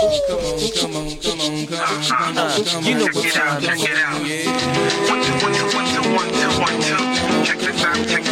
Come on. You know what time. Check it out. 1, 2, 1, 2, 1, 2, 1, 2. Check this out.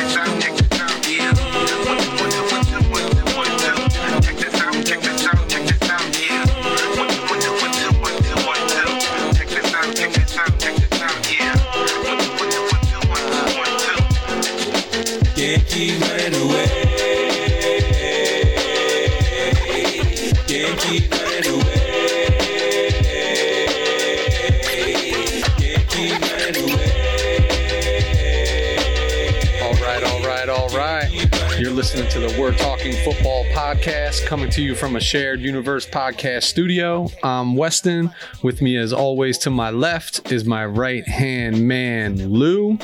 You're listening to the We're Talking Football podcast, coming to you from a Shared Universe podcast studio. I'm Weston. With me, as always, to my left is my right-hand man, Lou.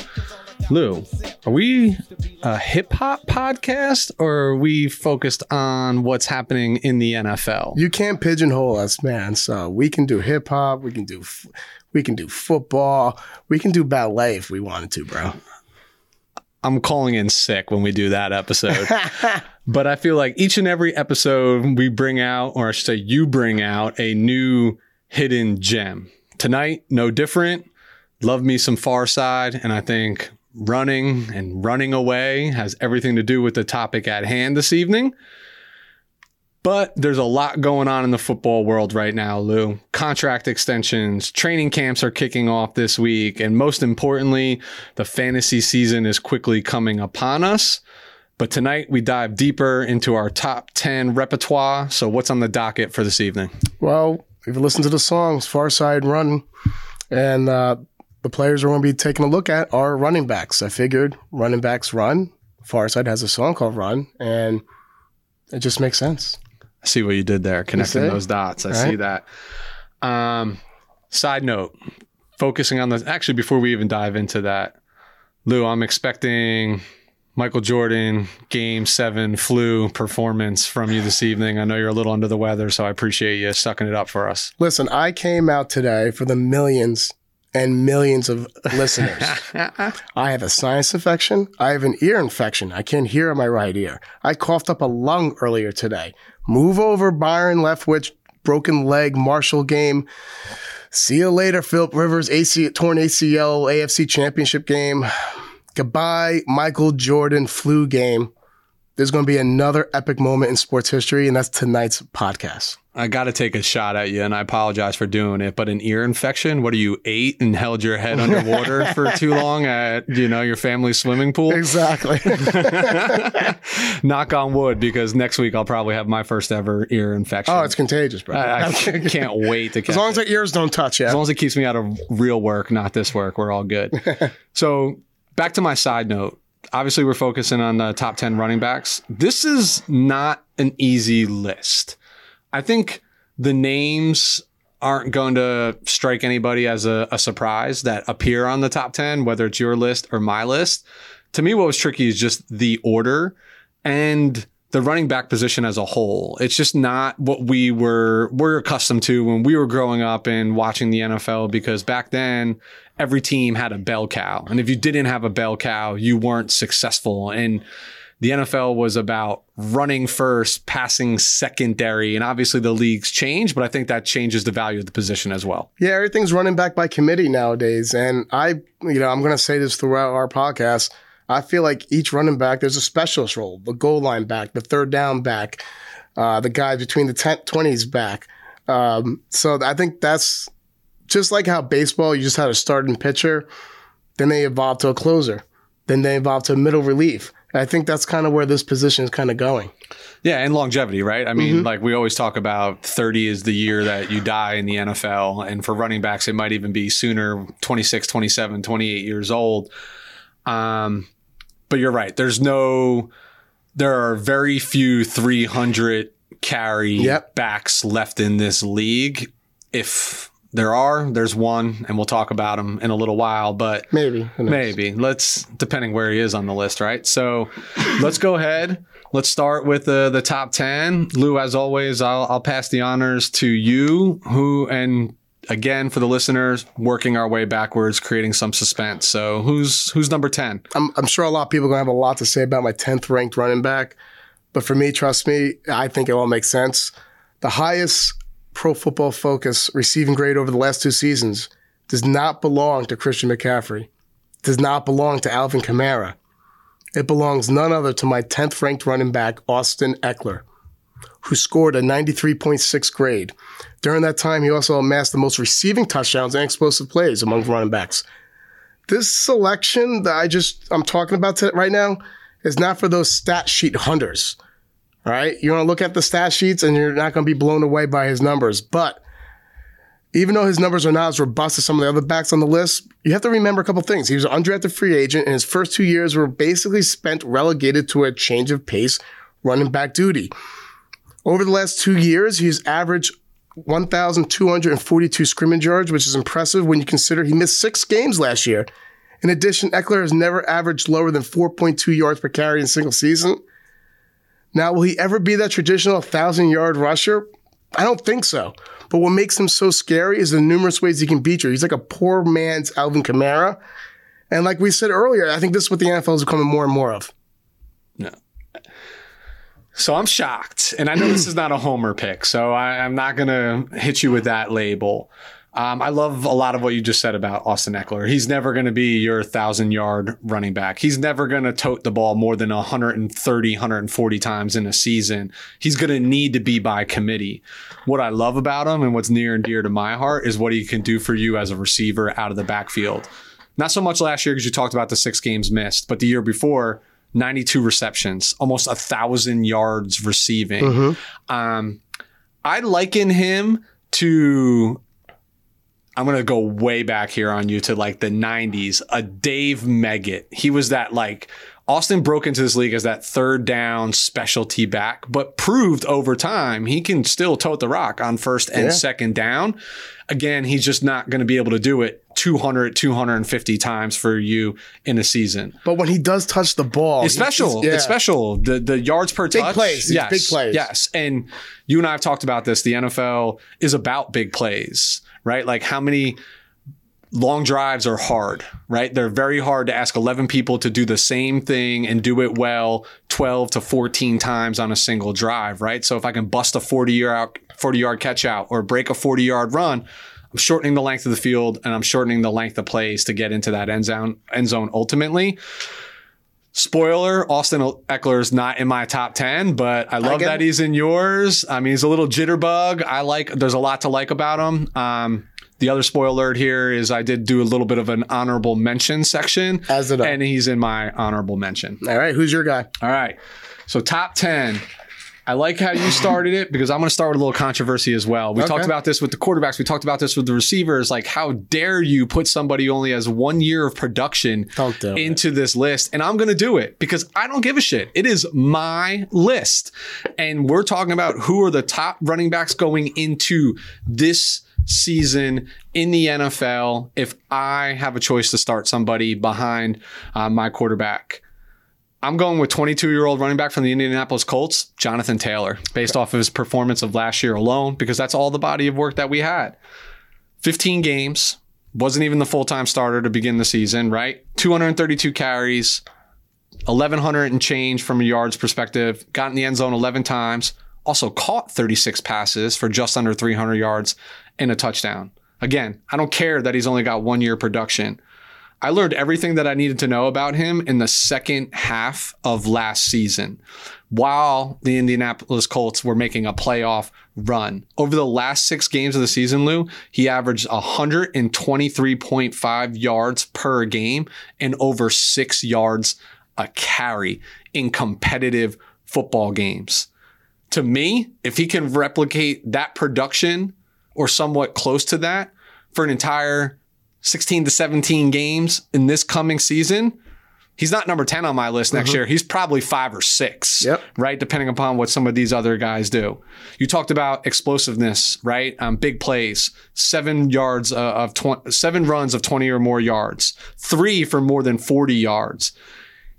Lou, are we a hip-hop podcast, or are we focused on what's happening in the NFL? You can't pigeonhole us, man. So we can do hip-hop. We can do football. We can do ballet if we wanted to, bro. I'm calling in sick when we do that episode. But I feel like each and every episode we bring out, or I should say you bring out, a new hidden gem. Tonight, no different. Love me some Far Side. And I think running and running away has everything to do with the topic at hand this evening. But there's a lot going on in the football world right now, Lou. Contract extensions, training camps are kicking off this week, and most importantly, the fantasy season is quickly coming upon us. But tonight, we dive deeper into our top 10 repertoire. So what's on the docket for this evening? Well, if you listen to the songs, Far Side, Run, and the players we're going to be taking a look at are running backs. I figured running backs run. Far Side has a song called Run, and it just makes sense. I see what you did there, connecting those dots. I see that. Side note, focusing on this. Actually, before we even dive into that, Lou, I'm expecting Michael Jordan Game 7 flu performance from you this evening. I know you're a little under the weather, so I appreciate you sucking it up for us. Listen, I came out today for the millions and millions of listeners. I have a sinus infection. I have an ear infection. I can't hear in my right ear. I coughed up a lung earlier today. Move over, Byron Leftwich, broken leg, Marshall game. See you later, Philip Rivers, torn ACL, AFC championship game. Goodbye, Michael Jordan flu game. There's going to be another epic moment in sports history, and that's tonight's podcast. I got to take a shot at you, and I apologize for doing it, but an ear infection? What, are you 8 and held your head underwater for too long at, your family's swimming pool? Exactly. Knock on wood, because next week I'll probably have my first ever ear infection. Oh, it's contagious, bro. I can't wait to catch it. As long as the ears don't touch it. As long as it keeps me out of real work, not this work, we're all good. So back to my side note. Obviously, we're focusing on the top 10 running backs. This is not an easy list. I think the names aren't going to strike anybody as a surprise that appear on the top 10, whether it's your list or my list. To me, what was tricky is just the order and the running back position as a whole. It's just not what we're accustomed to when we were growing up and watching the NFL, because back then every team had a bell cow. And if you didn't have a bell cow, you weren't successful. And the NFL was about running first, passing secondary, and obviously the league's changed, but I think that changes the value of the position as well. Yeah, everything's running back by committee nowadays, and I'm going to say this throughout our podcast. I feel like each running back, there's a specialist role: the goal line back, the third down back, the guy between the 20s back. So I think that's just like how baseball, you just had a starting pitcher, then they evolved to a closer, then they evolved to a middle relief. I think that's kind of where this position is kind of going. Yeah, and longevity, right? I mean, like we always talk about 30 is the year that you die in the NFL. And for running backs, it might even be sooner, 26, 27, 28 years old. But you're right. There are very few 300 carry backs left in this league. If there are, there's one, and we'll talk about him in a little while, but maybe depending where he is on the list, right? So let's go ahead. Let's start with the top 10. Lou, as always, I'll pass the honors to you, and again, for the listeners, working our way backwards, creating some suspense. So who's number 10? I'm sure a lot of people are going to have a lot to say about my 10th ranked running back, but for me, trust me, I think it all makes sense. The highest Pro Football Focus receiving grade over the last two seasons does not belong to Christian McCaffrey, does not belong to Alvin Kamara. It belongs none other to my 10th ranked running back, Austin Ekeler, who scored a 93.6 grade. During that time, he also amassed the most receiving touchdowns and explosive plays among running backs. This selection that I'm talking about right now is not for those stat sheet hunters. All right? You want to look at the stat sheets and you're not going to be blown away by his numbers. But even though his numbers are not as robust as some of the other backs on the list, you have to remember a couple things. He was an undrafted free agent, and his first 2 years were basically spent relegated to a change of pace running back duty. Over the last 2 years, he's averaged 1,242 scrimmage yards, which is impressive when you consider he missed 6 games last year. In addition, Ekeler has never averaged lower than 4.2 yards per carry in a single season. Now, will he ever be that traditional 1,000-yard rusher? I don't think so. But what makes him so scary is the numerous ways he can beat you. He's like a poor man's Alvin Kamara. And like we said earlier, I think this is what the NFL is becoming more and more of. No. So I'm shocked, and I know this is not a homer pick, so I'm not going to hit you with that label. I love a lot of what you just said about Austin Ekeler. He's never going to be your 1,000-yard running back. He's never going to tote the ball more than 130, 140 times in a season. He's going to need to be by committee. What I love about him and what's near and dear to my heart is what he can do for you as a receiver out of the backfield. Not so much last year because you talked about the 6 games missed, but the year before, 92 receptions, almost 1,000 yards receiving. Mm-hmm. I liken him to, I'm going to go way back here on you to like the 90s, a Dave Meggett. He was that like, Austin broke into this league as that third down specialty back, but proved over time he can still tote the rock on first and second down. Again, he's just not going to be able to do it 200, 250 times for you in a season. But when he does touch the ball, it's special. It's special. The yards per big touch. Plays. Yes. Big plays. Yes. And you and I have talked about this. The NFL is about big plays, right? Like how many long drives are hard, right? They're very hard to ask 11 people to do the same thing and do it well 12 to 14 times on a single drive, right? So if I can bust a 40-yard catch out or break a 40-yard run, I'm shortening the length of the field and I'm shortening the length of plays to get into that end zone ultimately. Spoiler, Austin Ekeler is not in my top 10, but I love that he's in yours. I mean, he's a little jitterbug. There's a lot to like about him. The other spoiler alert here is I did do a little bit of an honorable mention section. As did I. And he's in my honorable mention. All right. Who's your guy? All right. So top 10. I like how you started it because I'm going to start with a little controversy as well. We talked about this with the quarterbacks. We talked about this with the receivers. Like, how dare you put somebody only as 1 year of production into this list? And I'm going to do it because I don't give a shit. It is my list. And we're talking about who are the top running backs going into this season in the NFL if I have a choice to start somebody behind my quarterback. I'm going with 22-year-old running back from the Indianapolis Colts, Jonathan Taylor, based off of his performance of last year alone, because that's all the body of work that we had. 15 games, wasn't even the full-time starter to begin the season, right? 232 carries, 1,100 and change from a yards perspective, got in the end zone 11 times, also caught 36 passes for just under 300 yards and a touchdown. Again, I don't care that he's only got 1 year production. I learned everything that I needed to know about him in the second half of last season while the Indianapolis Colts were making a playoff run. Over the last 6 games of the season, Lou, he averaged 123.5 yards per game and over 6 yards a carry in competitive football games. To me, if he can replicate that production or somewhat close to that for an entire 16 to 17 games in this coming season, he's not number 10 on my list next year. He's probably 5 or 6, right? Depending upon what some of these other guys do. You talked about explosiveness, right? Big plays, 7 runs of 20 or more yards, 3 for more than 40 yards.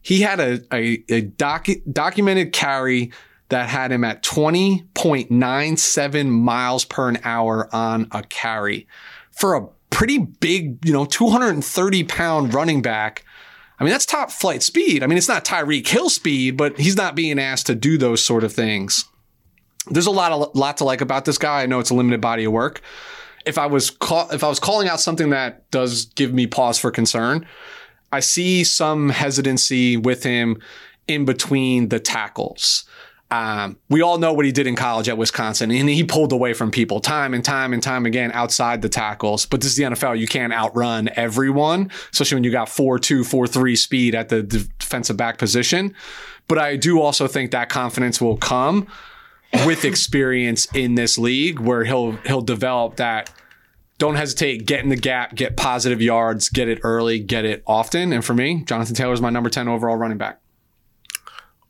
He had a documented carry that had him at 20.97 miles per an hour on a carry for a pretty big, 230-pound running back. I mean, that's top flight speed. I mean, it's not Tyreek Hill speed, but he's not being asked to do those sort of things. There's a lot to like about this guy. I know it's a limited body of work. If I was calling out something that does give me pause for concern, I see some hesitancy with him in between the tackles. We all know what he did in college at Wisconsin, and he pulled away from people time and time again outside the tackles. But this is the NFL. You can't outrun everyone, especially when you got 4.2, 4.3 speed at the defensive back position. But I do also think that confidence will come with experience in this league, where he'll develop that. Don't hesitate, get in the gap, get positive yards, get it early, get it often. And for me, Jonathan Taylor is my number 10 overall running back.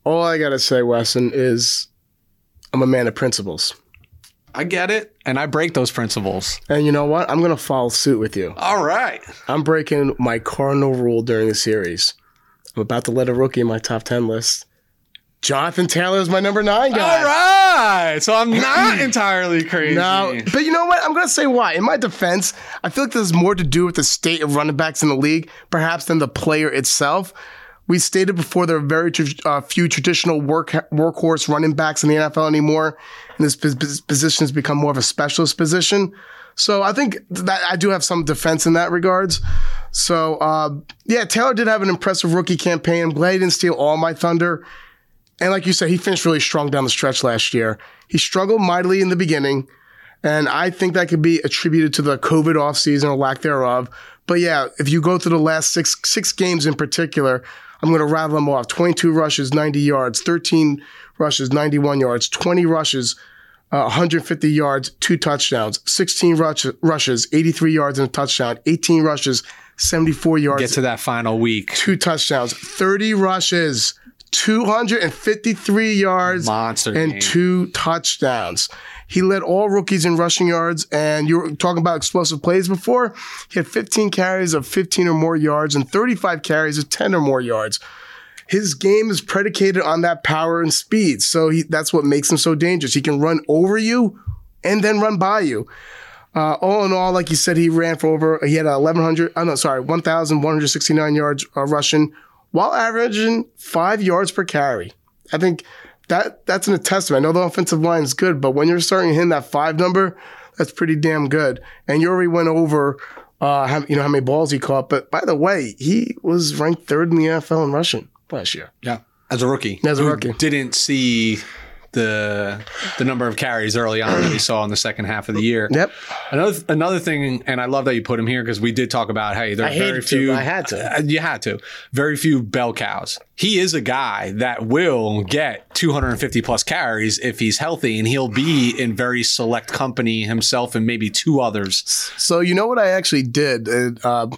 All I got to say, Wesson, is I'm a man of principles. I get it. And I break those principles. And you know what? I'm going to follow suit with you. All right. I'm breaking my cardinal rule during the series. I'm about to let a rookie in my top 10 list. Jonathan Taylor is my number 9 guy. All right. So I'm not entirely crazy. No, but you know what? I'm going to say why. In my defense, I feel like there's more to do with the state of running backs in the league, perhaps, than the player itself. We stated before there are very few traditional workhorse running backs in the NFL anymore, and this position has become more of a specialist position. So I think that I do have some defense in that regards. So, yeah, Taylor did have an impressive rookie campaign. I'm glad he didn't steal all my thunder. And like you said, he finished really strong down the stretch last year. He struggled mightily in the beginning, and I think that could be attributed to the COVID offseason or lack thereof. But yeah, if you go through the last six games in particular, I'm going to rattle them off. 22 rushes, 90 yards, 13 rushes, 91 yards, 20 rushes, 150 yards, 2 touchdowns, 16 rushes, 83 yards and a touchdown, 18 rushes, 74 yards. Get to that final week. 2 touchdowns, 30 rushes, 253 yards, monster and game. 2 touchdowns. He led all rookies in rushing yards, and you were talking about explosive plays before. He had 15 carries of 15 or more yards and 35 carries of 10 or more yards. His game is predicated on that power and speed, so that's what makes him so dangerous. He can run over you and then run by you. All in all, like you said, he ran for over. He had 1,169 yards rushing, while averaging 5 yards per carry. I think that's a testament. I know the offensive line is good, but when you're starting to hit that 5 number, that's pretty damn good. And you already went over how many balls he caught. But by the way, he was ranked 3rd in the NFL in rushing last year. Yeah, as a rookie. Didn't see the number of carries early on that we saw in the second half of the year. Yep. Another thing, and I love that you put him here because we did talk about, hey, there are very few. I had to. You had to. Very few bell cows. He is a guy that will get 250 plus carries if he's healthy, and he'll be in very select company himself and maybe 2 others. So you know what I actually did to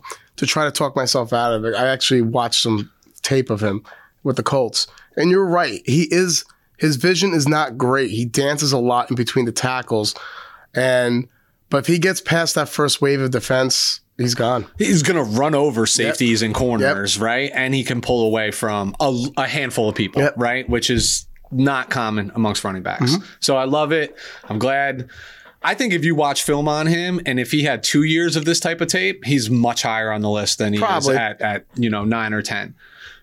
try to talk myself out of it? I actually watched some tape of him with the Colts. And you're right. His vision is not great. He dances a lot in between the tackles. But if he gets past that first wave of defense, he's gone. He's going to run over safeties and corners, right? And he can pull away from a handful of people, right? Which is not common amongst running backs. Mm-hmm. So I love it. I'm glad. I think if you watch film on him, and if he had 2 years of this type of tape, he's much higher on the list than he is at 9 or 10.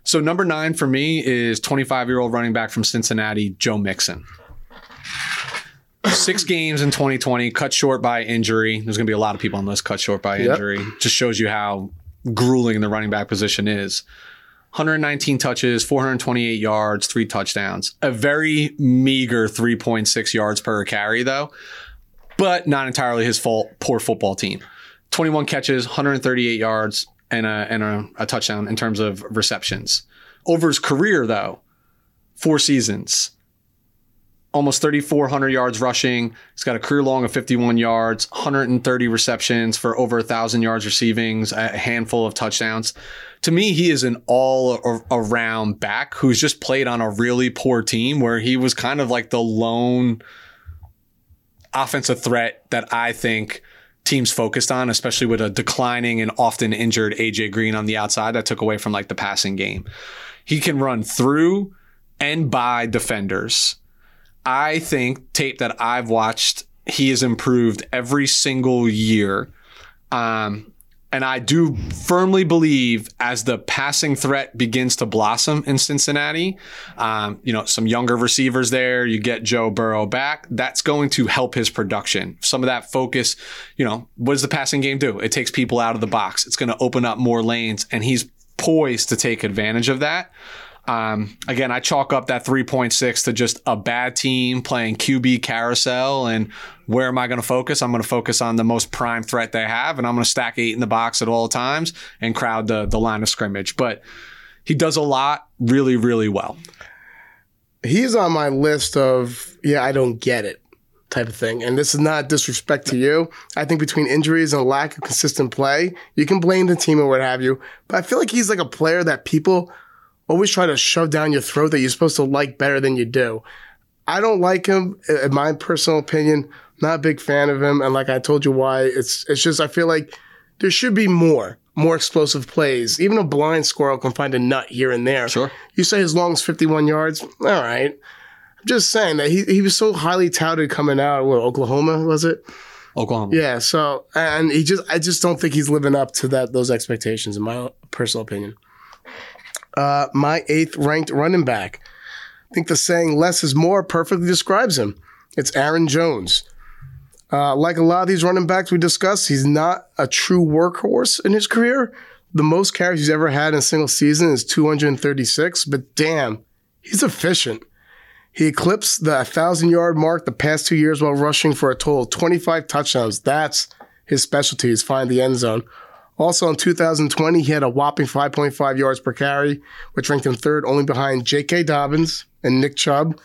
So number 9 for me is 25-year-old running back from Cincinnati, Joe Mixon. 6 games in 2020, cut short by injury. There's going to be a lot of people on the list cut short by injury. Just shows you how grueling the running back position is. 119 touches, 428 yards, 3 touchdowns. A very meager 3.6 yards per carry, though, but not entirely his fault. Poor football team. 21 catches, 138 yards. And a touchdown in terms of receptions. Over his career, though, 4 seasons, almost 3,400 yards rushing. He's got a career long of 51 yards, 130 receptions for over 1,000 yards receiving, a handful of touchdowns. To me, he is an all-around back who's just played on a really poor team where he was kind of like the lone offensive threat that I think teams focused on, especially with a declining and often injured AJ Green on the outside that took away from like the passing game. He can run through and by defenders. I think tape that I've watched, he has improved every single year. And I do firmly believe as the passing threat begins to blossom in Cincinnati, some younger receivers there, you get Joe Burrow back, that's going to help his production. Some of that focus, what does the passing game do? It takes people out of the box. It's going to open up more lanes, and he's poised to take advantage of that. Again, I chalk up that 3.6 to just a bad team playing QB carousel. And where am I going to focus? I'm going to focus on the most prime threat they have, and I'm going to stack 8 in the box at all times and crowd the line of scrimmage. But he does a lot really, really well. He's on my list of, I don't get it type of thing. And this is not disrespect to you. I think between injuries and lack of consistent play, you can blame the team or what have you. But I feel like he's like a player that people always try to shove down your throat that you're supposed to like better than you do. I don't like him, in my personal opinion. Not a big fan of him. And like I told you why, it's just I feel like there should be more explosive plays. Even a blind squirrel can find a nut here and there. Sure. You say his long is 51 yards. All right. I'm just saying that he was so highly touted coming out. What, Oklahoma, was it? Oklahoma. Yeah, so and I just don't think he's living up to those expectations in my personal opinion. My 8th ranked running back. I think the saying less is more perfectly describes him. It's Aaron Jones. Like a lot of these running backs we discussed, he's not a true workhorse in his career. The most carries he's ever had in a single season is 236, but damn, he's efficient. He eclipsed the 1,000-yard mark the past 2 years while rushing for a total of 25 touchdowns. That's his specialty, is find the end zone. Also, in 2020, he had a whopping 5.5 yards per carry, which ranked him third only behind J.K. Dobbins and Nick Chubb.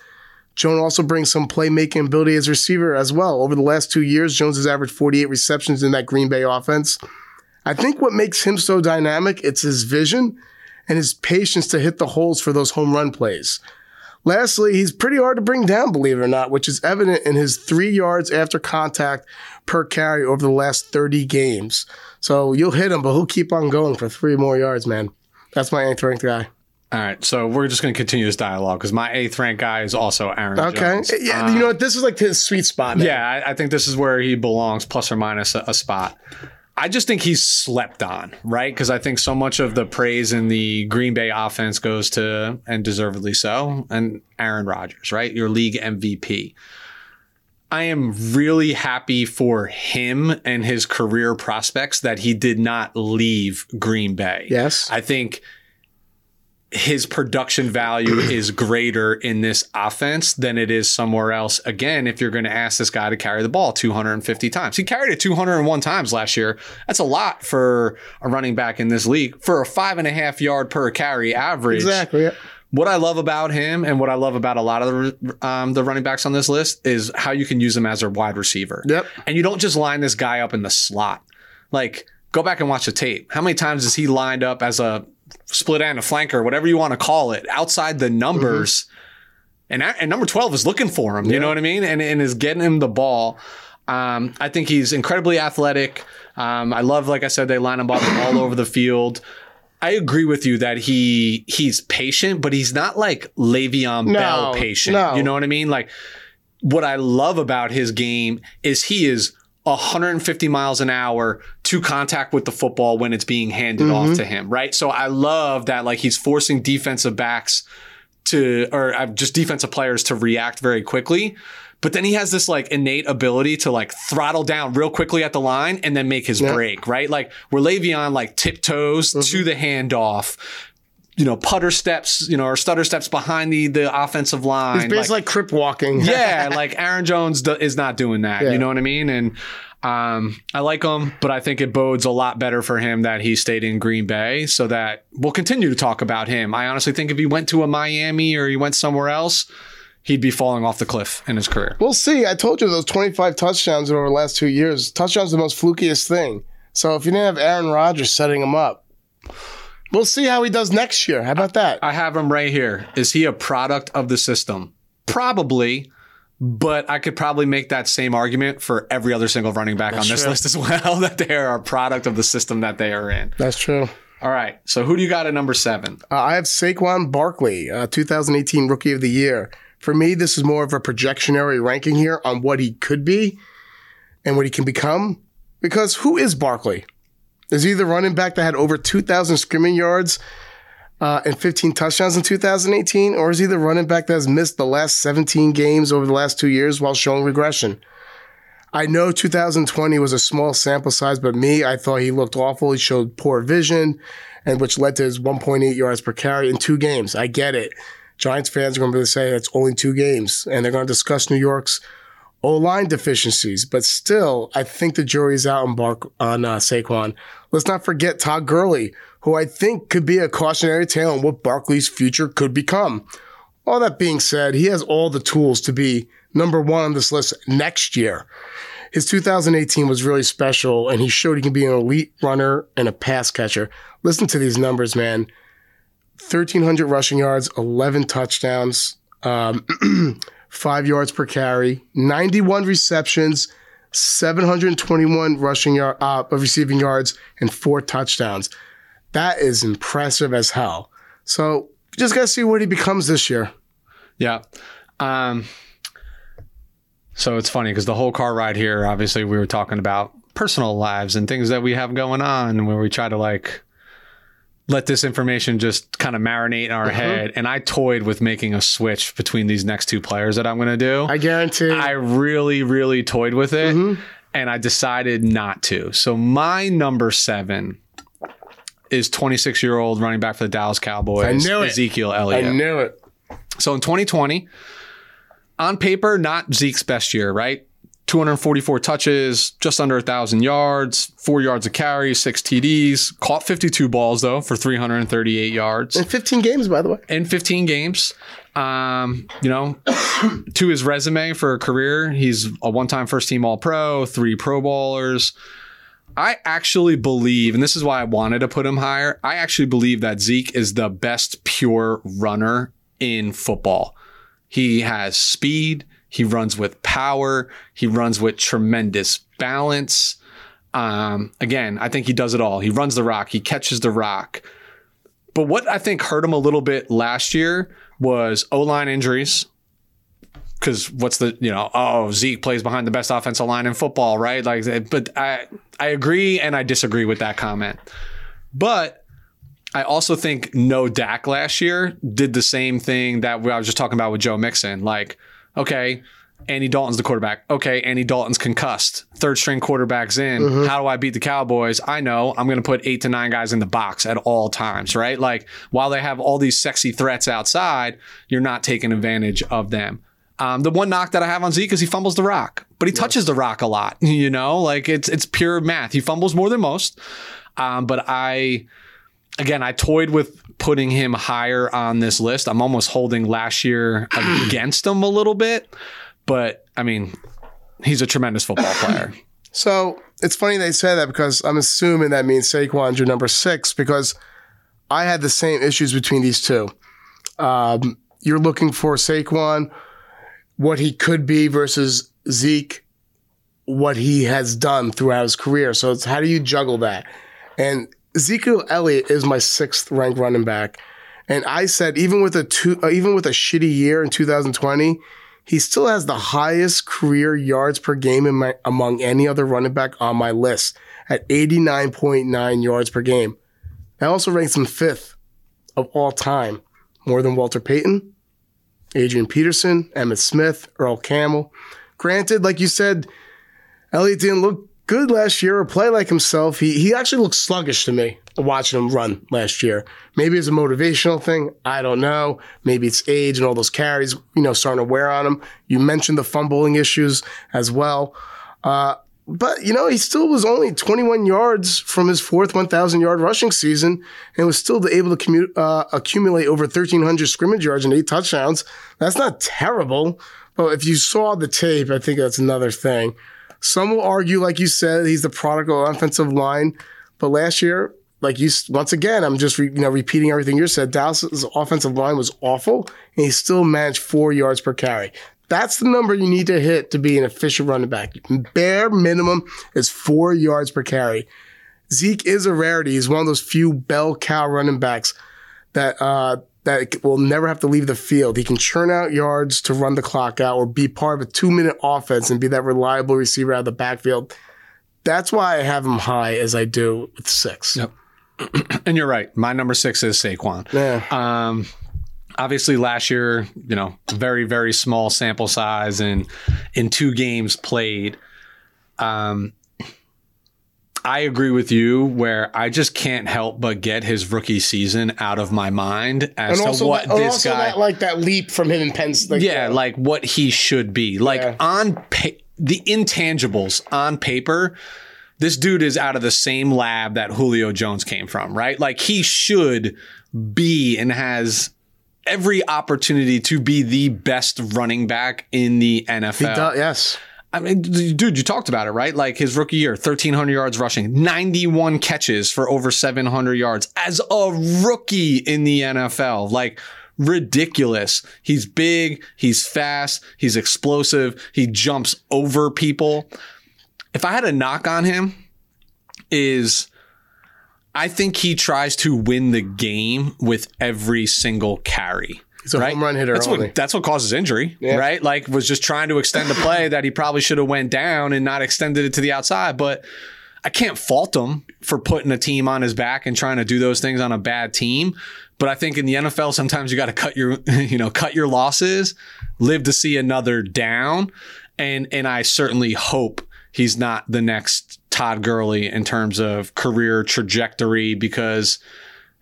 Jones also brings some playmaking ability as receiver as well. Over the last 2 years, Jones has averaged 48 receptions in that Green Bay offense. I think what makes him so dynamic, it's his vision and his patience to hit the holes for those home run plays. Lastly, he's pretty hard to bring down, believe it or not, which is evident in his 3 yards after contact per carry over the last 30 games. So you'll hit him, but he'll keep on going for 3 more yards, man. That's my 8th ranked guy. All right, so we're just going to continue this dialogue because my 8th ranked guy is also Aaron Jones. Okay, yeah, you know what? This is like his sweet spot, man. Yeah, I think this is where he belongs, plus or minus a spot. I just think he's slept on, right? Because I think so much of the praise in the Green Bay offense goes to, and deservedly so, and Aaron Rodgers, right? Your league MVP. I am really happy for him and his career prospects that he did not leave Green Bay. Yes. I think his production value is greater in this offense than it is somewhere else. Again, if you're going to ask this guy to carry the ball 250 times, he carried it 201 times last year. That's a lot for a running back in this league for a 5.5 yard per carry average. Exactly. Yeah. What I love about him and what I love about a lot of the running backs on this list is how you can use him as a wide receiver. Yep. And you don't just line this guy up in the slot. Like, go back and watch the tape. How many times is he lined up as a split end, a flanker, whatever you want to call it, outside the numbers? Mm-hmm. And number 12 is looking for him. Yeah. You know what I mean? And is getting him the ball. I think he's incredibly athletic. I love, like I said, they line him up all over the field. I agree with you that he's patient, but he's not like Le'Veon Bell patient. No. You know what I mean? Like, what I love about his game is he is 150 miles an hour to contact with the football when it's being handed off to him, right? So I love that, like, he's forcing defensive backs to, or just defensive players to react very quickly. But then he has this like innate ability to like throttle down real quickly at the line and then make his break, right? Like, where Le'Veon like tiptoes to the handoff, putter steps, or stutter steps behind the offensive line. It's basically like crip walking. Yeah, like Aaron Jones is not doing that. Yeah. You know what I mean? And I like him, but I think it bodes a lot better for him that he stayed in Green Bay, so that we'll continue to talk about him. I honestly think if he went to a Miami or he went somewhere else, he'd be falling off the cliff in his career. We'll see. I told you those 25 touchdowns over the last 2 years. Touchdowns are the most flukiest thing. So if you didn't have Aaron Rodgers setting him up, we'll see how he does next year. How about that? I have him right here. Is he a product of the system? Probably, but I could probably make that same argument for every other single running back on this list as well, that they are a product of the system that they are in. That's true. All right. So who do you got at number 7? I have Saquon Barkley, 2018 Rookie of the Year. For me, this is more of a projectionary ranking here on what he could be and what he can become. Because who is Barkley? Is he the running back that had over 2,000 scrimmage yards and 15 touchdowns in 2018? Or is he the running back that has missed the last 17 games over the last 2 years while showing regression? I know 2020 was a small sample size, but I thought he looked awful. He showed poor vision, and which led to his 1.8 yards per carry in 2 games. I get it. Giants fans are going to be saying it's only 2 games, and they're going to discuss New York's O-line deficiencies. But still, I think the jury's out on Saquon. Let's not forget Todd Gurley, who I think could be a cautionary tale on what Barkley's future could become. All that being said, he has all the tools to be number one on this list next year. His 2018 was really special, and he showed he can be an elite runner and a pass catcher. Listen to these numbers, man. 1,300 rushing yards, 11 touchdowns, 5 yards per carry, 91 receptions, 721 receiving yards, and 4 touchdowns. That is impressive as hell. So just got to see what he becomes this year. Yeah. So it's funny because the whole car ride here, obviously, we were talking about personal lives and things that we have going on where we try to let this information just kind of marinate in our head. And I toyed with making a switch between these next 2 players that I'm going to do. I guarantee. I really, really toyed with it. And I decided not to. So my number 7 is 26-year-old running back for the Dallas Cowboys. I knew it. Ezekiel Elliott. I knew it. So in 2020... on paper, not Zeke's best year, right? 244 touches, just under 1,000 yards, 4 yards of carry, 6 TDs. Caught 52 balls, though, for 338 yards. In 15 games, by the way. In 15 games. To his resume for a career, he's a one-time first-team All-Pro, 3 Pro Bowlers. I actually believe, and this is why I wanted to put him higher, I actually believe that Zeke is the best pure runner in football. He has speed. He runs with power. He runs with tremendous balance. Again, I think he does it all. He runs the rock. He catches the rock. But what I think hurt him a little bit last year was O-line injuries. Because Zeke plays behind the best offensive line in football, right? But I agree and I disagree with that comment. But I also think no Dak last year did the same thing that I was just talking about with Joe Mixon. Okay, Andy Dalton's the quarterback. Okay, Andy Dalton's concussed. Third string quarterback's in. Mm-hmm. How do I beat the Cowboys? I know I'm going to put 8 to 9 guys in the box at all times, right? While they have all these sexy threats outside, you're not taking advantage of them. The one knock that I have on Zeke is he fumbles the rock, but he touches the rock a lot. It's pure math. He fumbles more than most. Again, I toyed with putting him higher on this list. I'm almost holding last year against him a little bit. But, he's a tremendous football player. So, it's funny they say that because I'm assuming that means Saquon's your number 6 because I had the same issues between these 2. You're looking for Saquon, what he could be versus Zeke, what he has done throughout his career. So, it's how do you juggle that? And Ezekiel Elliott is my 6th ranked running back. And I said, even with a shitty year in 2020, he still has the highest career yards per game among any other running back on my list at 89.9 yards per game. That also ranks him 5th of all time, more than Walter Payton, Adrian Peterson, Emmitt Smith, Earl Campbell. Granted, like you said, Elliott didn't look good last year or play like himself. He actually looked sluggish to me watching him run last year. Maybe it's a motivational thing. I don't know. Maybe it's age and all those carries, starting to wear on him. You mentioned the fumbling issues as well. But he still was only 21 yards from his 4th 1,000-yard rushing season and was still able to accumulate over 1,300 scrimmage yards and 8 touchdowns. That's not terrible. But if you saw the tape, I think that's another thing. Some will argue, like you said, he's the product of offensive line. But last year, I'm just repeating everything you said. Dallas' offensive line was awful, and he still managed 4 yards per carry. That's the number you need to hit to be an efficient running back. Bare minimum is 4 yards per carry. Zeke is a rarity. He's one of those few bell cow running backs that will never have to leave the field. He can churn out yards to run the clock out or be part of a 2-minute offense and be that reliable receiver out of the backfield. That's why I have him high as I do with 6. Yep. And you're right. My number 6 is Saquon. Yeah. Obviously, last year, you know, very, very small sample size and in 2 games played. I agree with you where I just can't help but get his rookie season out of my mind as to what this guy... And also like that leap from him in Penn State. Like, yeah, like what he should be. Like the intangibles on paper, this dude is out of the same lab that Julio Jones came from, right? Like he should be and has... every opportunity to be the best running back in the NFL. He does, yes. I mean, dude, you talked about it, right? Like his rookie year, 1,300 yards rushing, 91 catches for over 700 yards as a rookie in the NFL. Like ridiculous. He's big. He's fast. He's explosive. He jumps over people. If I had a knock on him is... I think he tries to win the game with every single carry. He's a home run hitter. That's what causes injury, right? Like was just trying to extend the play that he probably should have went down and not extended it to the outside. But I can't fault him for putting a team on his back and trying to do those things on a bad team. But I think in the NFL, sometimes you got to cut your losses, live to see another down. And I certainly hope he's not the next Todd Gurley in terms of career trajectory, because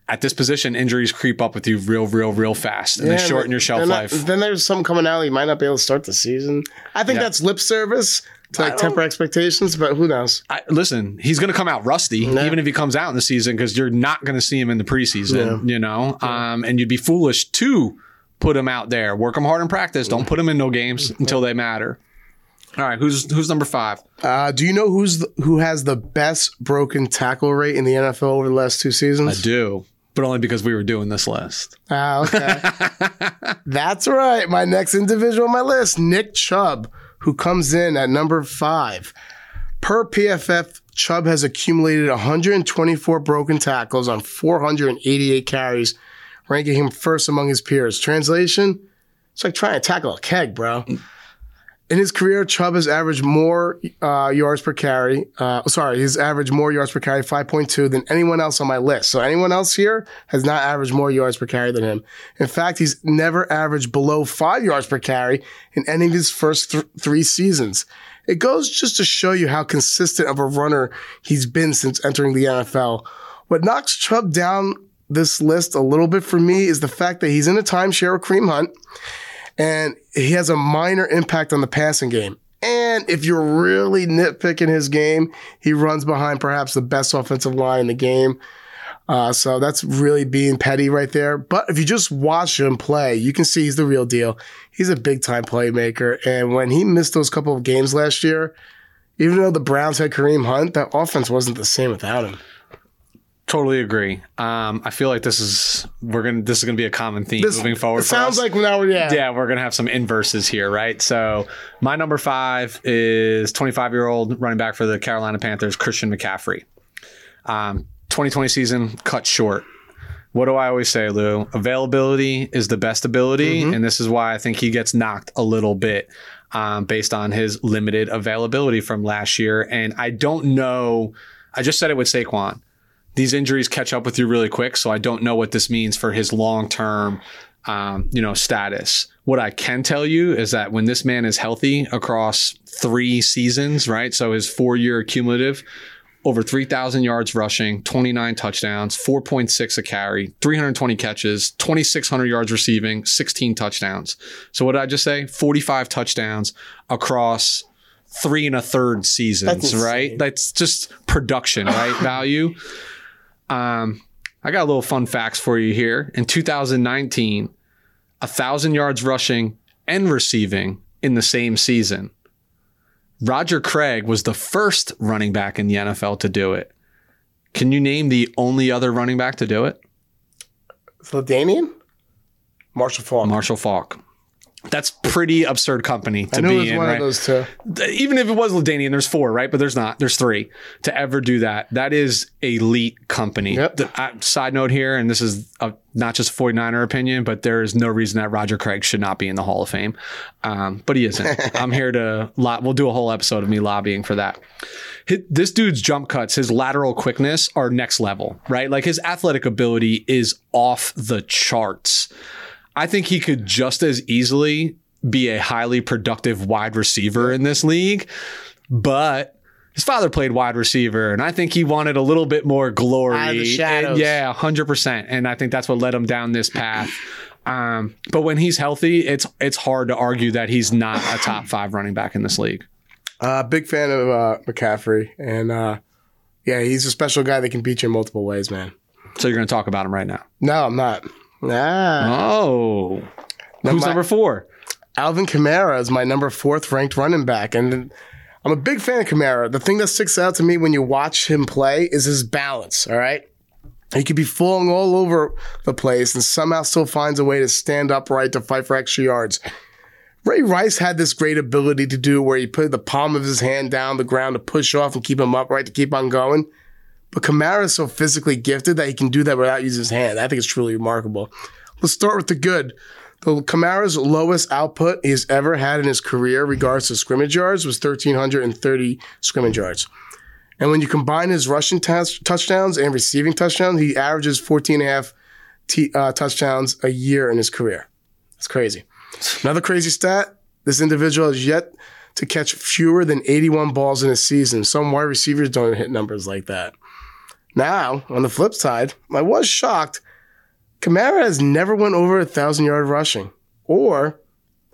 at this position, injuries creep up with you real, real, real fast, and they shorten your shelf life. Then there's something coming out you might not be able to start the season. I think that's lip service to like temper expectations, but who knows? Listen, he's going to come out rusty, even if he comes out in the season, because you're not going to see him in the preseason, you know, and you'd be foolish to put him out there. Work him hard in practice. Don't put him in no games until they matter. All right, who's number 5? Do you know who has the best broken tackle rate in the NFL over the last 2 seasons? I do, but only because we were doing this list. Ah, okay. That's right. My next individual on my list, Nick Chubb, who comes in at number 5. Per PFF, Chubb has accumulated 124 broken tackles on 488 carries, ranking him first among his peers. Translation? It's like trying to tackle a keg, bro. In his career, Chubb has averaged more yards per carry. He's averaged more yards per carry, 5.2, than anyone else on my list. So anyone else here has not averaged more yards per carry than him. In fact, he's never averaged below 5 yards per carry in any of his first 3 seasons. It goes just to show you how consistent of a runner he's been since entering the NFL. What knocks Chubb down this list a little bit for me is the fact that he's in a timeshare with Kareem Hunt, and he has a minor impact on the passing game. And if you're really nitpicking his game, he runs behind perhaps the best offensive line in the game. So that's really being petty right there. But if you just watch him play, you can see he's the real deal. He's a big-time playmaker. And when he missed those couple of games last year, even though the Browns had Kareem Hunt, that offense wasn't the same without him. Totally agree. I feel like this is gonna be a common theme moving forward. It sounds for us. Like now, we're gonna have some inverses here, right? So my number 5 is 25-year-old running back for the Carolina Panthers, Christian McCaffrey. 2020 season cut short. What do I always say, Lou? Availability is the best ability, and this is why I think he gets knocked a little bit based on his limited availability from last year. And I don't know. I just said it with Saquon. These injuries catch up with you really quick, so I don't know what this means for his long-term, status. What I can tell you is that when this man is healthy across 3 seasons, right? So his 4-year cumulative, over 3,000 yards rushing, 29 touchdowns, 4.6 a carry, 320 catches, 2,600 yards receiving, 16 touchdowns. So what did I just say? 45 touchdowns across 3 1/3 seasons, right? That's just production, right? Value. I got a little fun facts for you here. In 2019, 1,000 yards rushing and receiving in the same season. Roger Craig was the first running back in the NFL to do it. Can you name the only other running back to do it? Marshall Faulk. That's pretty absurd company to be in. One of those two. Even if it was LaDainian, there's four, right? But there's not. There's three. To ever do that, that is elite company. Yep. Side note here, and this is not just a 49er opinion, but there is no reason that Roger Craig should not be in the Hall of Fame. But he isn't. I'm here to... We'll do a whole episode of me lobbying for that. This dude's jump cuts, his lateral quickness are next level, right? Like his athletic ability is off the charts. I think he could just as easily be a highly productive wide receiver in this league, but his father played wide receiver, and I think he wanted a little bit more glory. Out of the shadows. And yeah, 100%. And I think that's what led him down this path. But when he's healthy, it's hard to argue that he's not a top five running back in this league. Big fan of McCaffrey, and yeah, he's a special guy that can beat you in multiple ways, man. So you're going to talk about him right now? No, I'm not. Nah. Oh. Who's number four? Alvin Kamara is my number fourth ranked running back. And I'm a big fan of Kamara. The thing that sticks out to me when you watch him play is his balance, all right? He could be falling all over the place and somehow still finds a way to stand upright to fight for extra yards. Ray Rice had this great ability to do where he put the palm of his hand down the ground to push off and keep him upright to keep on going. But Kamara is so physically gifted that he can do that without using his hand. I think it's truly remarkable. Let's start with the good. Kamara's lowest output he's ever had in his career in regards to scrimmage yards was 1,330 scrimmage yards. And when you combine his rushing touchdowns and receiving touchdowns, he averages 14.5 touchdowns a year in his career. That's crazy. Another crazy stat, this individual has yet to catch fewer than 81 balls in a season. Some wide receivers don't hit numbers like that. Now, on the flip side, I was shocked. Kamara has never went over 1,000-yard rushing or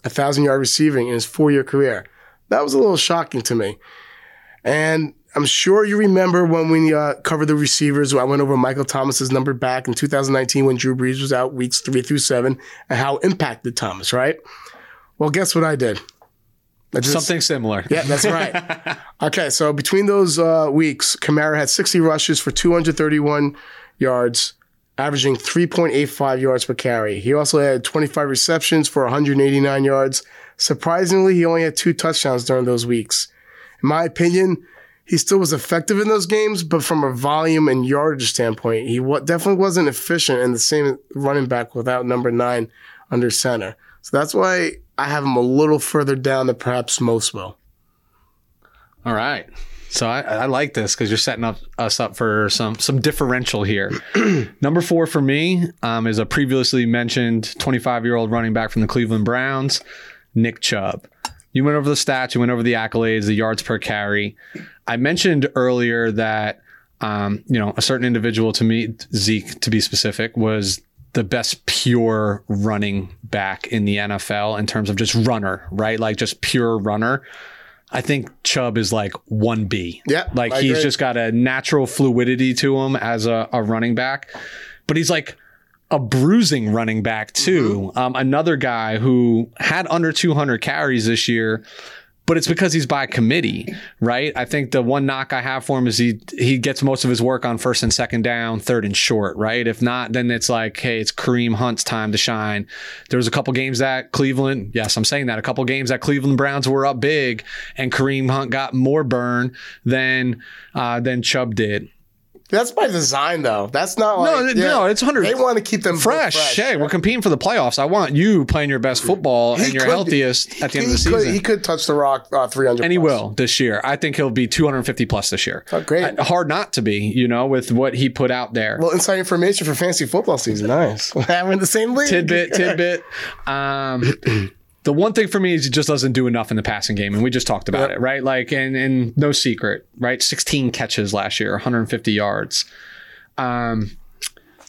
1,000-yard receiving in his four-year career. That was a little shocking to me. And I'm sure you remember when we covered the receivers, I went over Michael Thomas's number back in 2019 when Drew Brees was out weeks 3-7 and how it impacted Thomas, right? Well, guess what I did? Something similar. Yeah, that's right. Okay, so between those weeks, Kamara had 60 rushes for 231 yards, averaging 3.85 yards per carry. He also had 25 receptions for 189 yards. Surprisingly, he only had 2 touchdowns during those weeks. In my opinion, he still was effective in those games, but from a volume and yardage standpoint, he definitely wasn't efficient and the same running back without number 9 under center. So that's why I have him a little further down than perhaps most will. All right. So I like this because you're setting us up for some differential here. Number four for me is a previously mentioned 25-year-old running back from the Cleveland Browns, Nick Chubb. You went over the stats. You went over the accolades, the yards per carry. I mentioned earlier that a certain individual to me, Zeke to be specific, was the best pure running back in the NFL in terms of just runner, right? Like just pure runner. I think Chubb is like 1B. Yeah. Like he's just got a natural fluidity to him as a running back, but he's like a bruising running back too. Mm-hmm. Another guy who had under 200 carries this year, but it's because he's by committee, right? I think the one knock I have for him is he gets most of his work on first and second down, third and short, right? If not, then it's like, hey, it's Kareem Hunt's time to shine. There was a couple games that Cleveland, yes, I'm saying that, a couple games that Cleveland Browns were up big and Kareem Hunt got more burn than Chubb did. That's by design, though. That's not like... No, it's 100. They want to keep them fresh. Hey, we're competing for the playoffs. I want you playing your best football and your healthiest at the end of the season. He could touch the rock 300 plus. And he will this year. I think he'll be 250 plus this year. Oh, great. Hard not to be, with what he put out there. Well, inside information for fantasy football season. Nice. We're in the same league. Tidbit. The one thing for me is he just doesn't do enough in the passing game, and we just talked about it, right? Like, and no secret, right? 16 catches last year, 150 yards.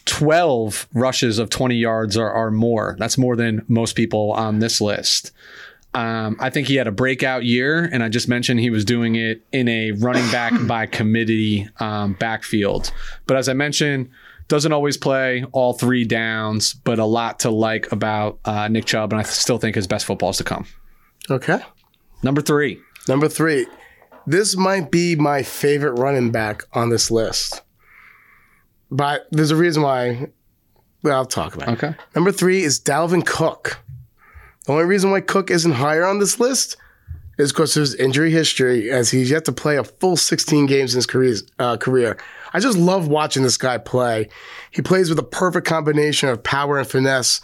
12 rushes of 20 yards are more. That's more than most people on this list. I think he had a breakout year, and I just mentioned he was doing it in a running back by committee backfield. But as I mentioned, doesn't always play all 3 downs, but a lot to like about Nick Chubb, and I still think his best football is to come. Okay. Number three. This might be my favorite running back on this list, but there's a reason why. Well, I'll talk about it. Okay. Number 3 is Dalvin Cook. The only reason why Cook isn't higher on this list is because of his injury history, as he's yet to play a full 16 games in his career. I just love watching this guy play. He plays with a perfect combination of power and finesse,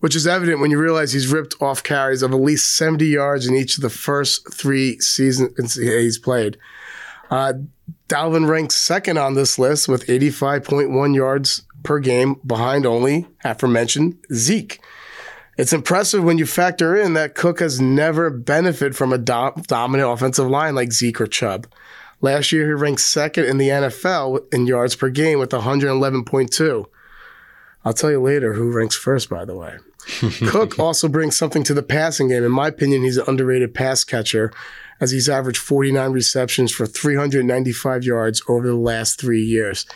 which is evident when you realize he's ripped off carries of at least 70 yards in each of the first three seasons he's played. Dalvin ranks second on this list with 85.1 yards per game, behind only aforementioned Zeke. It's impressive when you factor in that Cook has never benefited from a dominant offensive line like Zeke or Chubb. Last year, he ranked second in the NFL in yards per game with 111.2. I'll tell you later who ranks first, by the way. Cook also brings something to the passing game. In my opinion, he's an underrated pass catcher, as he's averaged 49 receptions for 395 yards over the last 3 years.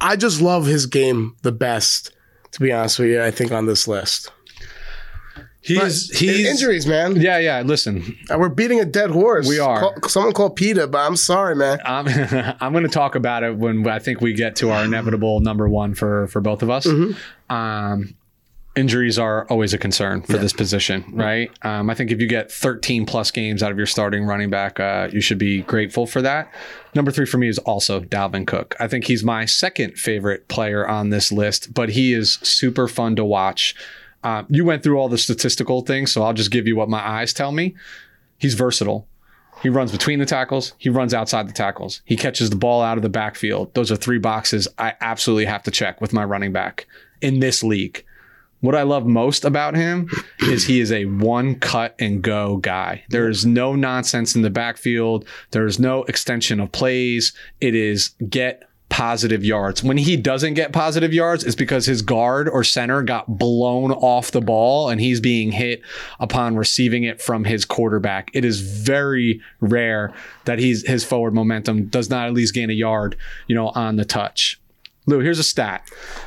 I just love his game the best, to be honest with you, I think, on this list. He's injuries, man. Yeah. Listen, we're beating a dead horse. We are. Someone called PETA, but I'm sorry, man. I'm going to talk about it when I think we get to our inevitable number one for both of us. Mm-hmm. Injuries are always a concern for this position, right? I think if you get 13 plus games out of your starting running back, you should be grateful for that. Number three for me is also Dalvin Cook. I think he's my second favorite player on this list, but he is super fun to watch. You went through all the statistical things, so I'll just give you what my eyes tell me. He's versatile. He runs between the tackles. He runs outside the tackles. He catches the ball out of the backfield. Those are three boxes I absolutely have to check with my running back in this league. What I love most about him is he is a one cut and go guy. There is no nonsense in the backfield. There is no extension of plays. It is get positive yards. When he doesn't get positive yards, it's because his guard or center got blown off the ball and he's being hit upon receiving it from his quarterback. It is very rare that his forward momentum does not at least gain a yard, on the touch. Lou, here's a stat.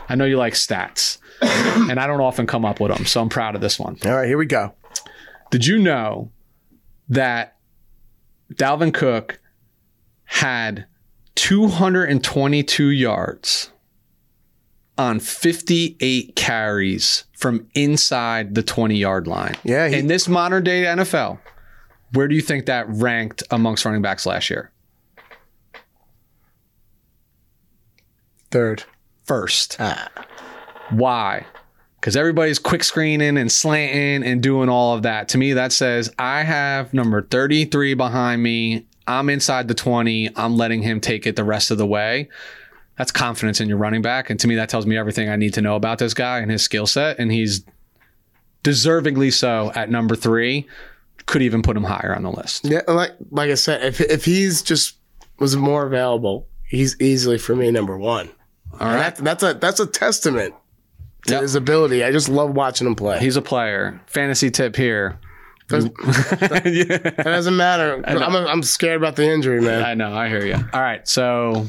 I know you like stats, and I don't often come up with them, so I'm proud of this one. All right, here we go. Did you know that Dalvin Cook had 222 yards on 58 carries from inside the 20-yard line? Yeah. In this modern-day NFL, where do you think that ranked amongst running backs last year? Third. First. Why? Because everybody's quick screening and slanting and doing all of that. To me, that says I have number 33 behind me. I'm inside the 20. I'm letting him take it the rest of the way. That's confidence in your running back. And to me, that tells me everything I need to know about this guy and his skill set. And he's deservingly so at number 3. Could even put him higher on the list. Yeah, like I said, if he's just was more available, he's easily for me number 1. All right. That's a testament to his ability. I just love watching him play. He's a player. Fantasy tip here. That doesn't matter. I'm scared about the injury, man. I know. I hear you. All right. So,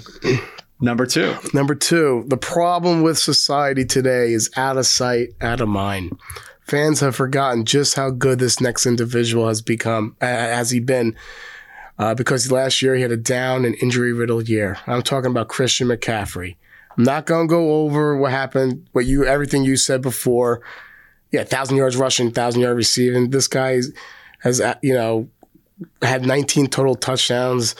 number 2. Number 2. The problem with society today is out of sight, out of mind. Fans have forgotten just how good this next individual has become, because last year he had a down and injury-riddled year. I'm talking about Christian McCaffrey. I'm not going to go over what happened, everything you said before. Yeah, 1,000 yards rushing, 1,000 yards receiving. This guy has, had 19 total touchdowns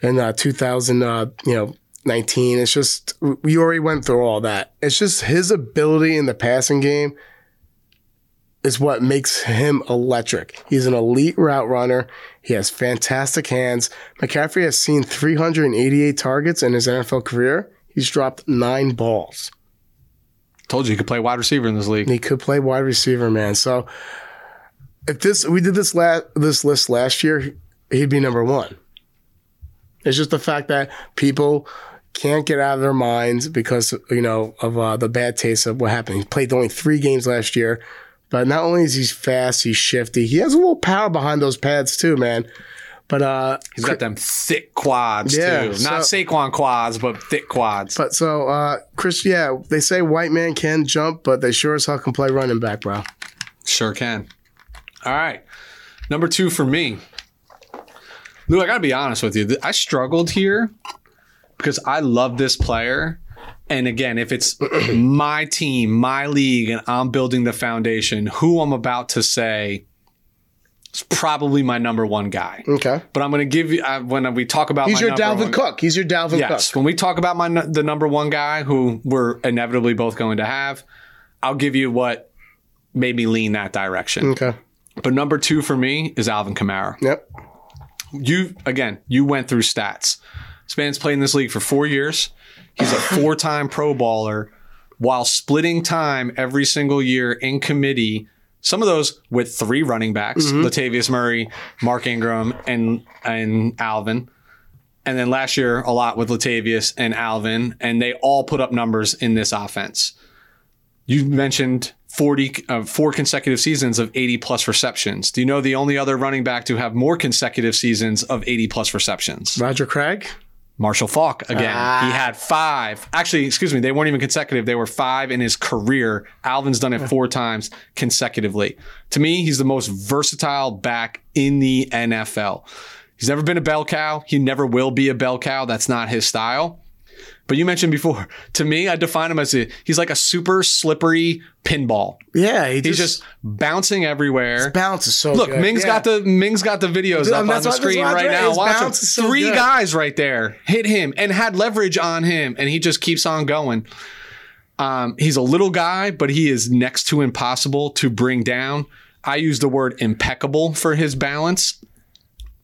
in 2019. It's just, we already went through all that. It's just his ability in the passing game is what makes him electric. He's an elite route runner. He has fantastic hands. McCaffrey has seen 388 targets in his NFL career. He's dropped 9 balls. Told you he could play wide receiver in this league. He could play wide receiver, man. So if we did this list last year, he'd be number 1. It's just the fact that people can't get out of their minds because of the bad taste of what happened. He played only 3 games last year, but not only is he fast, he's shifty. He has a little power behind those pads too, man. But he's got them thick quads too. Not Saquon quads, but thick quads. But so Chris, they say white man can jump, but they sure as hell can play running back, bro. Sure can. All right, number 2 for me, Lou. I gotta be honest with you. I struggled here because I love this player, And again, if it's my team, my league, and I'm building the foundation, who I'm about to say is probably my number one guy. Okay. But I'm going to give you, when we talk about my number one. He's your Dalvin Cook. He's your Dalvin Cook. Yes. When we talk about the number one guy who we're inevitably both going to have, I'll give you what made me lean that direction. Okay. But number two for me is Alvin Kamara. Yep. You went through stats. This man's played in this league for 4 years. He's a four-time pro baller while splitting time every single year in committee. Some of those with three running backs, mm-hmm. Latavius Murray, Mark Ingram, and Alvin. And then last year, a lot with Latavius and Alvin. And they all put up numbers in this offense. You mentioned four consecutive seasons of 80-plus receptions. Do you know the only other running back to have more consecutive seasons of 80-plus receptions? Roger Craig? Marshall Faulk, again. He had five. Actually, excuse me, they weren't even consecutive. They were five in his career. Alvin's done it four times consecutively. To me, he's the most versatile back in the NFL. He's never been a bell cow. He never will be a bell cow. That's not his style. But you mentioned before, to me, I define him as he's like a super slippery pinball. Yeah. He's just bouncing everywhere. His bounce is so good. Look, Ming's got the videos up on the screen right now. Watch him. Three guys right there hit him and had leverage on him, and he just keeps on going. He's a little guy, but he is next to impossible to bring down. I use the word impeccable for his balance.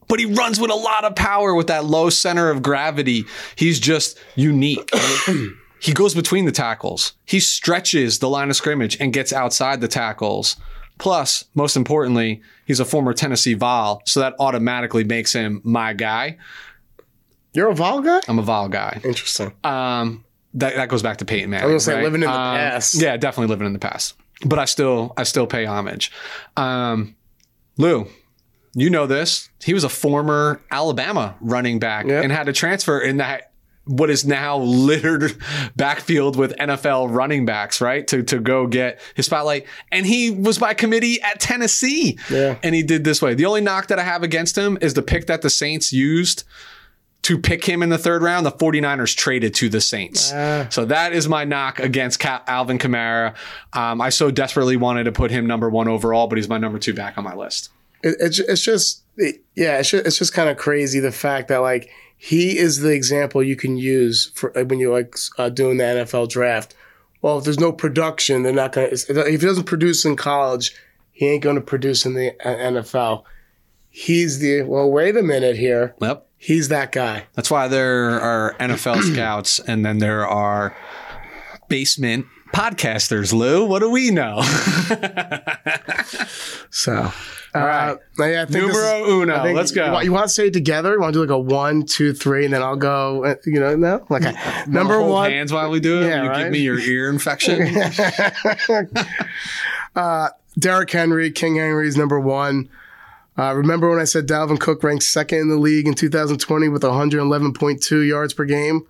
But he runs with a lot of power with that low center of gravity. He's just unique. He goes between the tackles. He stretches the line of scrimmage and gets outside the tackles. Plus, most importantly, he's a former Tennessee Vol, so that automatically makes him my guy. You're a Vol guy? I'm a Vol guy. Interesting. That goes back to Peyton Manning. I was going to say, living in the past. Yeah, definitely living in the past. But I still pay homage. Lou. You know this. He was a former Alabama running back and had to transfer in that what is now littered backfield with NFL running backs, right? To go get his spotlight. And he was by committee at Tennessee. Yeah. And he did this way. The only knock that I have against him is the pick that the Saints used to pick him in the third round. The 49ers traded to the Saints. So that is my knock against Alvin Kamara. I so desperately wanted to put him number one overall, but he's my number two back on my list. It's just kind of crazy the fact that like he is the example you can use for when you're like doing the NFL draft. Well, if there's no production, they're not gonna. If he doesn't produce in college, he ain't gonna produce in the NFL. He's the wait a minute here. Yep, he's that guy. That's why there are NFL scouts, and then there are basement podcasters. Lou, what do we know? So. All right. Yeah, I think numero uno. I think let's go. You want to say it together? You want to do like a 1, 2, 3, and then I'll go, no? Like number one. Hands while we do it. Yeah, give me your ear infection. Derrick Henry, King Henry's number one. Remember when I said Dalvin Cook ranked second in the league in 2020 with 111.2 yards per game?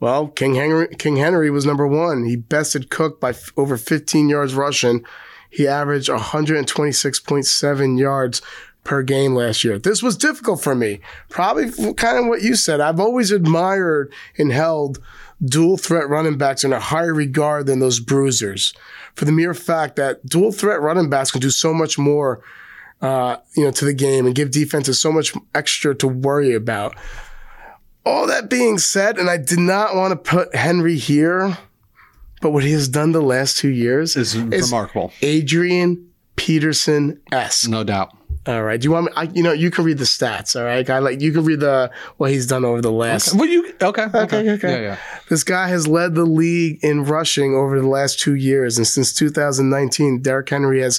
Well, King Henry was number one. He bested Cook by over 15 yards rushing. He averaged 126.7 yards per game last year. This was difficult for me. Probably kind of what you said. I've always admired and held dual threat running backs in a higher regard than those bruisers, for the mere fact that dual threat running backs can do so much more, to the game and give defenses so much extra to worry about. All that being said, and I did not want to put Henry here, but what he has done the last 2 years is remarkable. Adrian Peterson-esque. No doubt. All right. Do you want me? You can read the stats. All right. You can read what he's done over the last. Okay. Okay. Yeah. This guy has led the league in rushing over the last 2 years. And since 2019, Derrick Henry has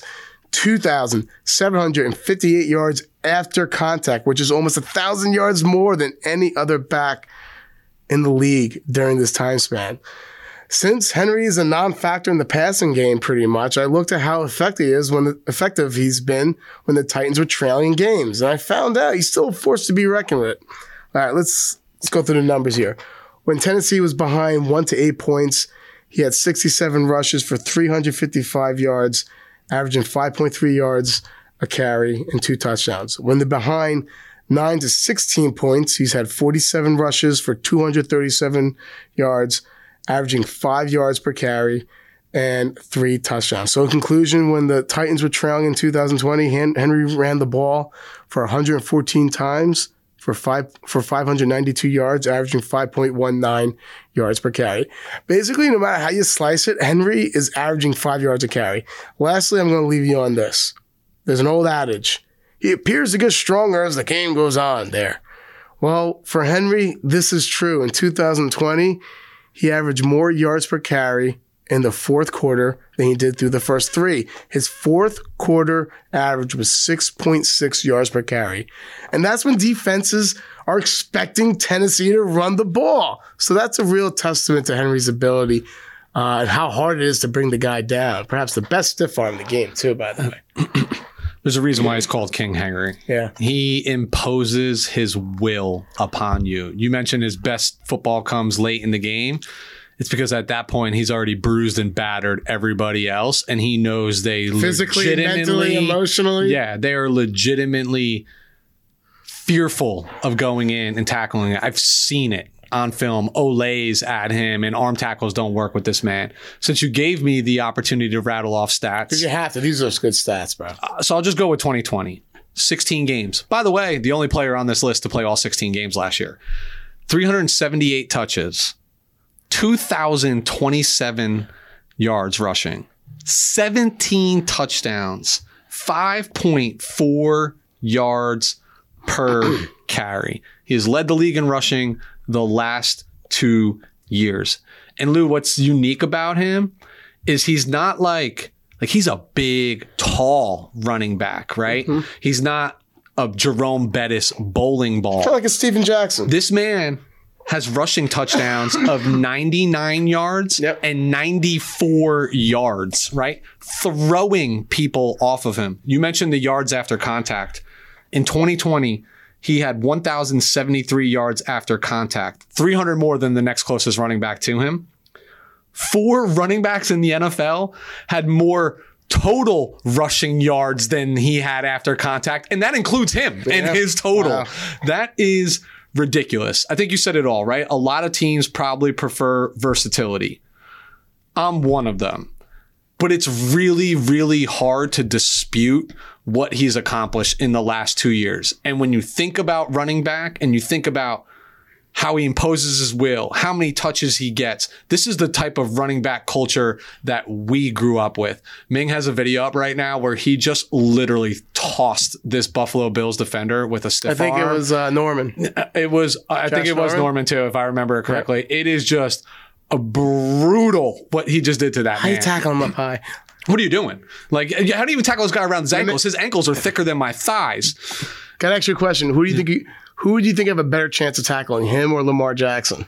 2,758 yards after contact, which is almost 1,000 yards more than any other back in the league during this time span. Since Henry is a non-factor in the passing game pretty much, I looked at how effective he's been when the Titans were trailing games. And I found out he's still a force to be reckoned with. All right, let's go through the numbers here. When Tennessee was behind 1 to 8 points, he had 67 rushes for 355 yards, averaging 5.3 yards a carry and 2 touchdowns. When they're behind 9 to 16 points, he's had 47 rushes for 237 yards, averaging 5 yards per carry and 3 touchdowns. So in conclusion, when the Titans were trailing in 2020, Henry ran the ball for 114 times for 592 yards, averaging 5.19 yards per carry. Basically, no matter how you slice it, Henry is averaging 5 yards a carry. Lastly, I'm going to leave you on this. There's an old adage. He appears to get stronger as the game goes on there. Well, for Henry, this is true. In 2020, he averaged more yards per carry in the fourth quarter than he did through the first 3. His fourth quarter average was 6.6 yards per carry. And that's when defenses are expecting Tennessee to run the ball. So that's a real testament to Henry's ability and how hard it is to bring the guy down. Perhaps the best stiff arm in the game, too, by the way. There's a reason why he's called King Henry. Yeah. He imposes his will upon you. You mentioned his best football comes late in the game. It's because at that point, he's already bruised and battered everybody else, and he knows they physically, mentally, emotionally. Yeah, they are legitimately fearful of going in and tackling it. I've seen it on film. Olays at him, and arm tackles don't work with this man. Since you gave me the opportunity to rattle off stats. You have to. These are good stats, bro. So I'll just go with 2020. 16 games. By the way, the only player on this list to play all 16 games last year. 378 touches. 2,027 yards rushing, 17 touchdowns, 5.4 yards per carry. He has led the league in rushing the last 2 years. And Lou, what's unique about him is he's not like he's a big, tall running back, right? Mm-hmm. He's not a Jerome Bettis bowling ball. Kind of like a Steven Jackson. This man has rushing touchdowns of 99 yards and 94 yards, right? Throwing people off of him. You mentioned the yards after contact. In 2020, he had 1,073 yards after contact, 300 more than the next closest running back to him. 4 running backs in the NFL had more total rushing yards than he had after contact, and that includes him and his total. Wow. That is ridiculous. I think you said it all, right? A lot of teams probably prefer versatility. I'm one of them. But it's really, really hard to dispute what he's accomplished in the last 2 years. And when you think about running back and you think about how he imposes his will, how many touches he gets, this is the type of running back culture that we grew up with. Ming has a video up right now where he just literally tossed this Buffalo Bills defender with a stiff arm. I think it was Norman. It was. I think it was Norman too, if I remember it correctly. It is just a brutal what he just did to that man. I tackle him up high. What are you doing? Like, how do you even tackle this guy around his ankles? His ankles are thicker than my thighs. Can I ask you a question? Who do you think? Who would you think have a better chance of tackling, him or Lamar Jackson?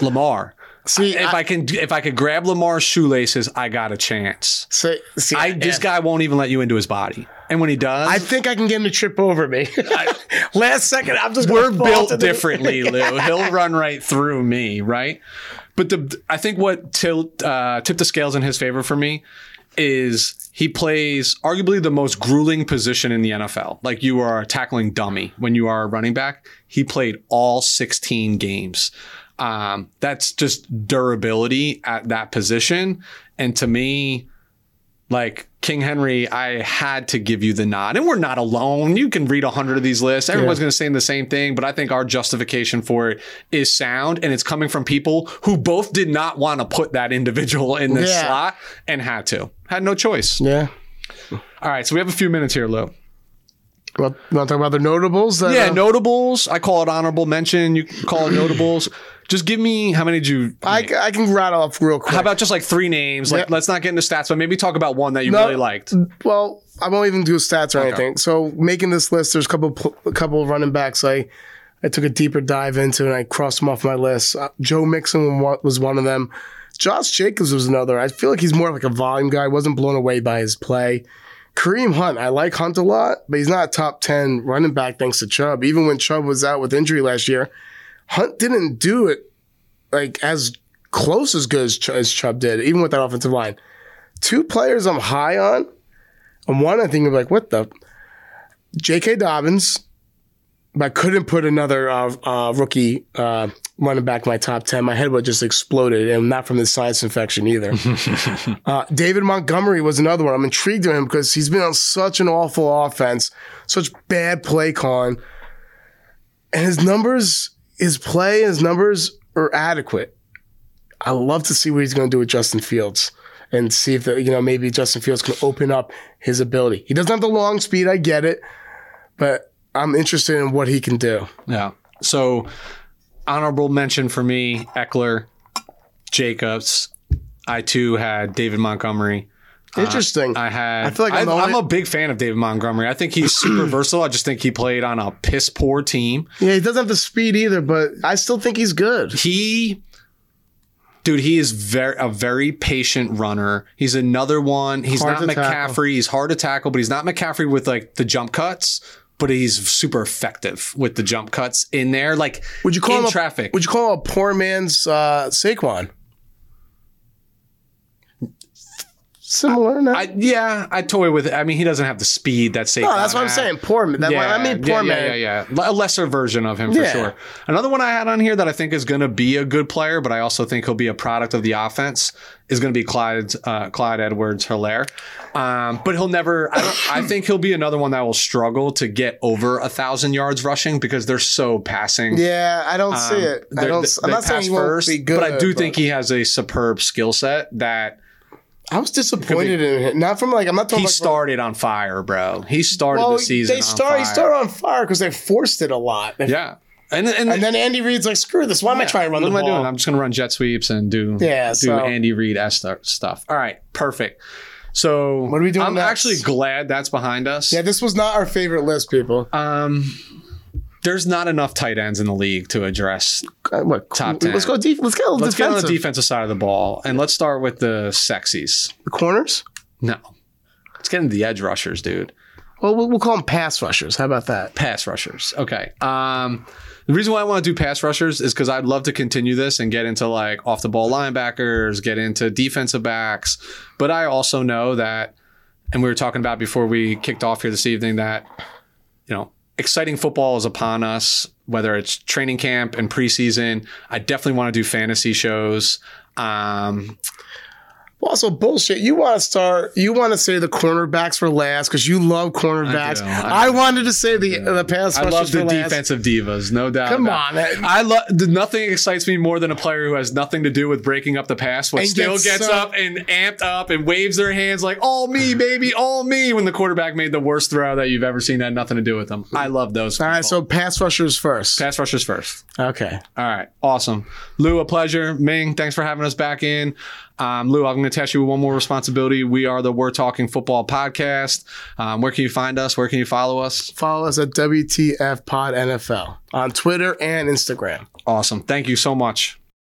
Lamar. See, if I could grab Lamar's shoelaces, I got a chance. This guy won't even let you into his body, and when he does, I think I can get him to trip over me. Last second, I'm just. We're built differently, Lou. He'll run right through me, right? But I think what tipped the scales in his favor for me is he plays arguably the most grueling position in the NFL. Like, you are a tackling dummy when you are a running back. He played all 16 games. That's just durability at that position. And to me, like, King Henry, I had to give you the nod. And we're not alone. You can read 100 of these lists. Everyone's going to say the same thing. But I think our justification for it is sound. And it's coming from people who both did not want to put that individual in the slot and had to. Had no choice. Yeah. All right. So we have a few minutes here, Lou. Well, you want to talk about the notables? Notables. I call it honorable mention. You call it notables. Just give me, how many did you name? I can rattle off real quick. How about just like 3 names? Like, let's not get into stats, but maybe talk about one that you really liked. Well, I won't even do stats or anything. So making this list, there's a couple of running backs I took a deeper dive into and I crossed them off my list. Joe Mixon was one of them. Josh Jacobs was another. I feel like he's more like a volume guy. I wasn't blown away by his play. Kareem Hunt, I like Hunt a lot, but he's not a top 10 running back thanks to Chubb. Even when Chubb was out with injury last year, Hunt didn't do it like as close as good as Chubb did, even with that offensive line. 2 players I'm high on, and one I think I'm like, what the? J.K. Dobbins, but I couldn't put another rookie running back in my top 10. My head would just exploded, and not from the sinus infection either. David Montgomery was another one. I'm intrigued with him because he's been on such an awful offense, such bad play calling. And his numbers, his play, his numbers are adequate. I love to see what he's going to do with Justin Fields and see if, you know, maybe Justin Fields can open up his ability. He doesn't have the long speed. I get it. But I'm interested in what he can do. Yeah. So honorable mention for me, Ekeler, Jacobs. I, too, had David Montgomery. Interesting. I'm a big fan of David Montgomery. I think he's super versatile. I just think he played on a piss poor team. Yeah, he doesn't have the speed either, but I still think he's good. He is a very patient runner. He's another one. He's not McCaffrey. He's hard to tackle, but he's not McCaffrey with like the jump cuts. But he's super effective with the jump cuts in there. Like, would you call him traffic? Would you call him a poor man's Saquon? Similar, no? Yeah, I toy with it. I mean, he doesn't have the speed that Saquon. No, that's what I'm saying. Poor man. I mean, poor man. Yeah. A lesser version of him for sure. Another one I had on here that I think is going to be a good player, but I also think he'll be a product of the offense, is going to be Clyde Edwards-Helaire. But he'll never. I think he'll be another one that will struggle to get over 1,000 yards rushing because they're so passing. Yeah, I don't see it. I'm not saying he won't be good, but I do think he has a superb skill set that. I was disappointed in him. Not from like I'm not talking. He started on fire, bro. He started the season. He started on fire because they forced it a lot. Yeah, and then Andy Reid's like, screw this. Why am I trying to run the ball? What am I doing? I'm just gonna run jet sweeps and do Andy Reid stuff. All right, perfect. So what are we doing? I'm actually glad that's behind us. Yeah, this was not our favorite list, people. There's not enough tight ends in the league to address top 10. Let's go deep. Let's get on the defensive side of the ball, and let's start with the sexies. The corners? No. Let's get into the edge rushers, dude. Well, we'll call them pass rushers. How about that? Pass rushers. Okay. The reason why I want to do pass rushers is because I'd love to continue this and get into like off-the-ball linebackers, get into defensive backs. But I also know that, and we were talking about before we kicked off here this evening, that, you know, exciting football is upon us, whether it's training camp and preseason. I definitely want to do fantasy shows. Also, bullshit. You want to say the cornerbacks for last because you love cornerbacks. I wanted to say the pass rushers. I love the defensive divas, no doubt. Come on, man. Nothing excites me more than a player who has nothing to do with breaking up the pass, but still gets up and amped up and waves their hands like "all me, baby, all me" when the quarterback made the worst throw that you've ever seen that had nothing to do with them. I love those. All right, so pass rushers first. Pass rushers first. Okay. All right. Awesome, Lou. A pleasure, Ming. Thanks for having us back in. Lou, I'm going to attach you with one more responsibility. We are the We're Talking Football podcast. Where can you find us? Where can you follow us? Follow us at WTF Pod NFL on Twitter and Instagram. Awesome. Thank you so much.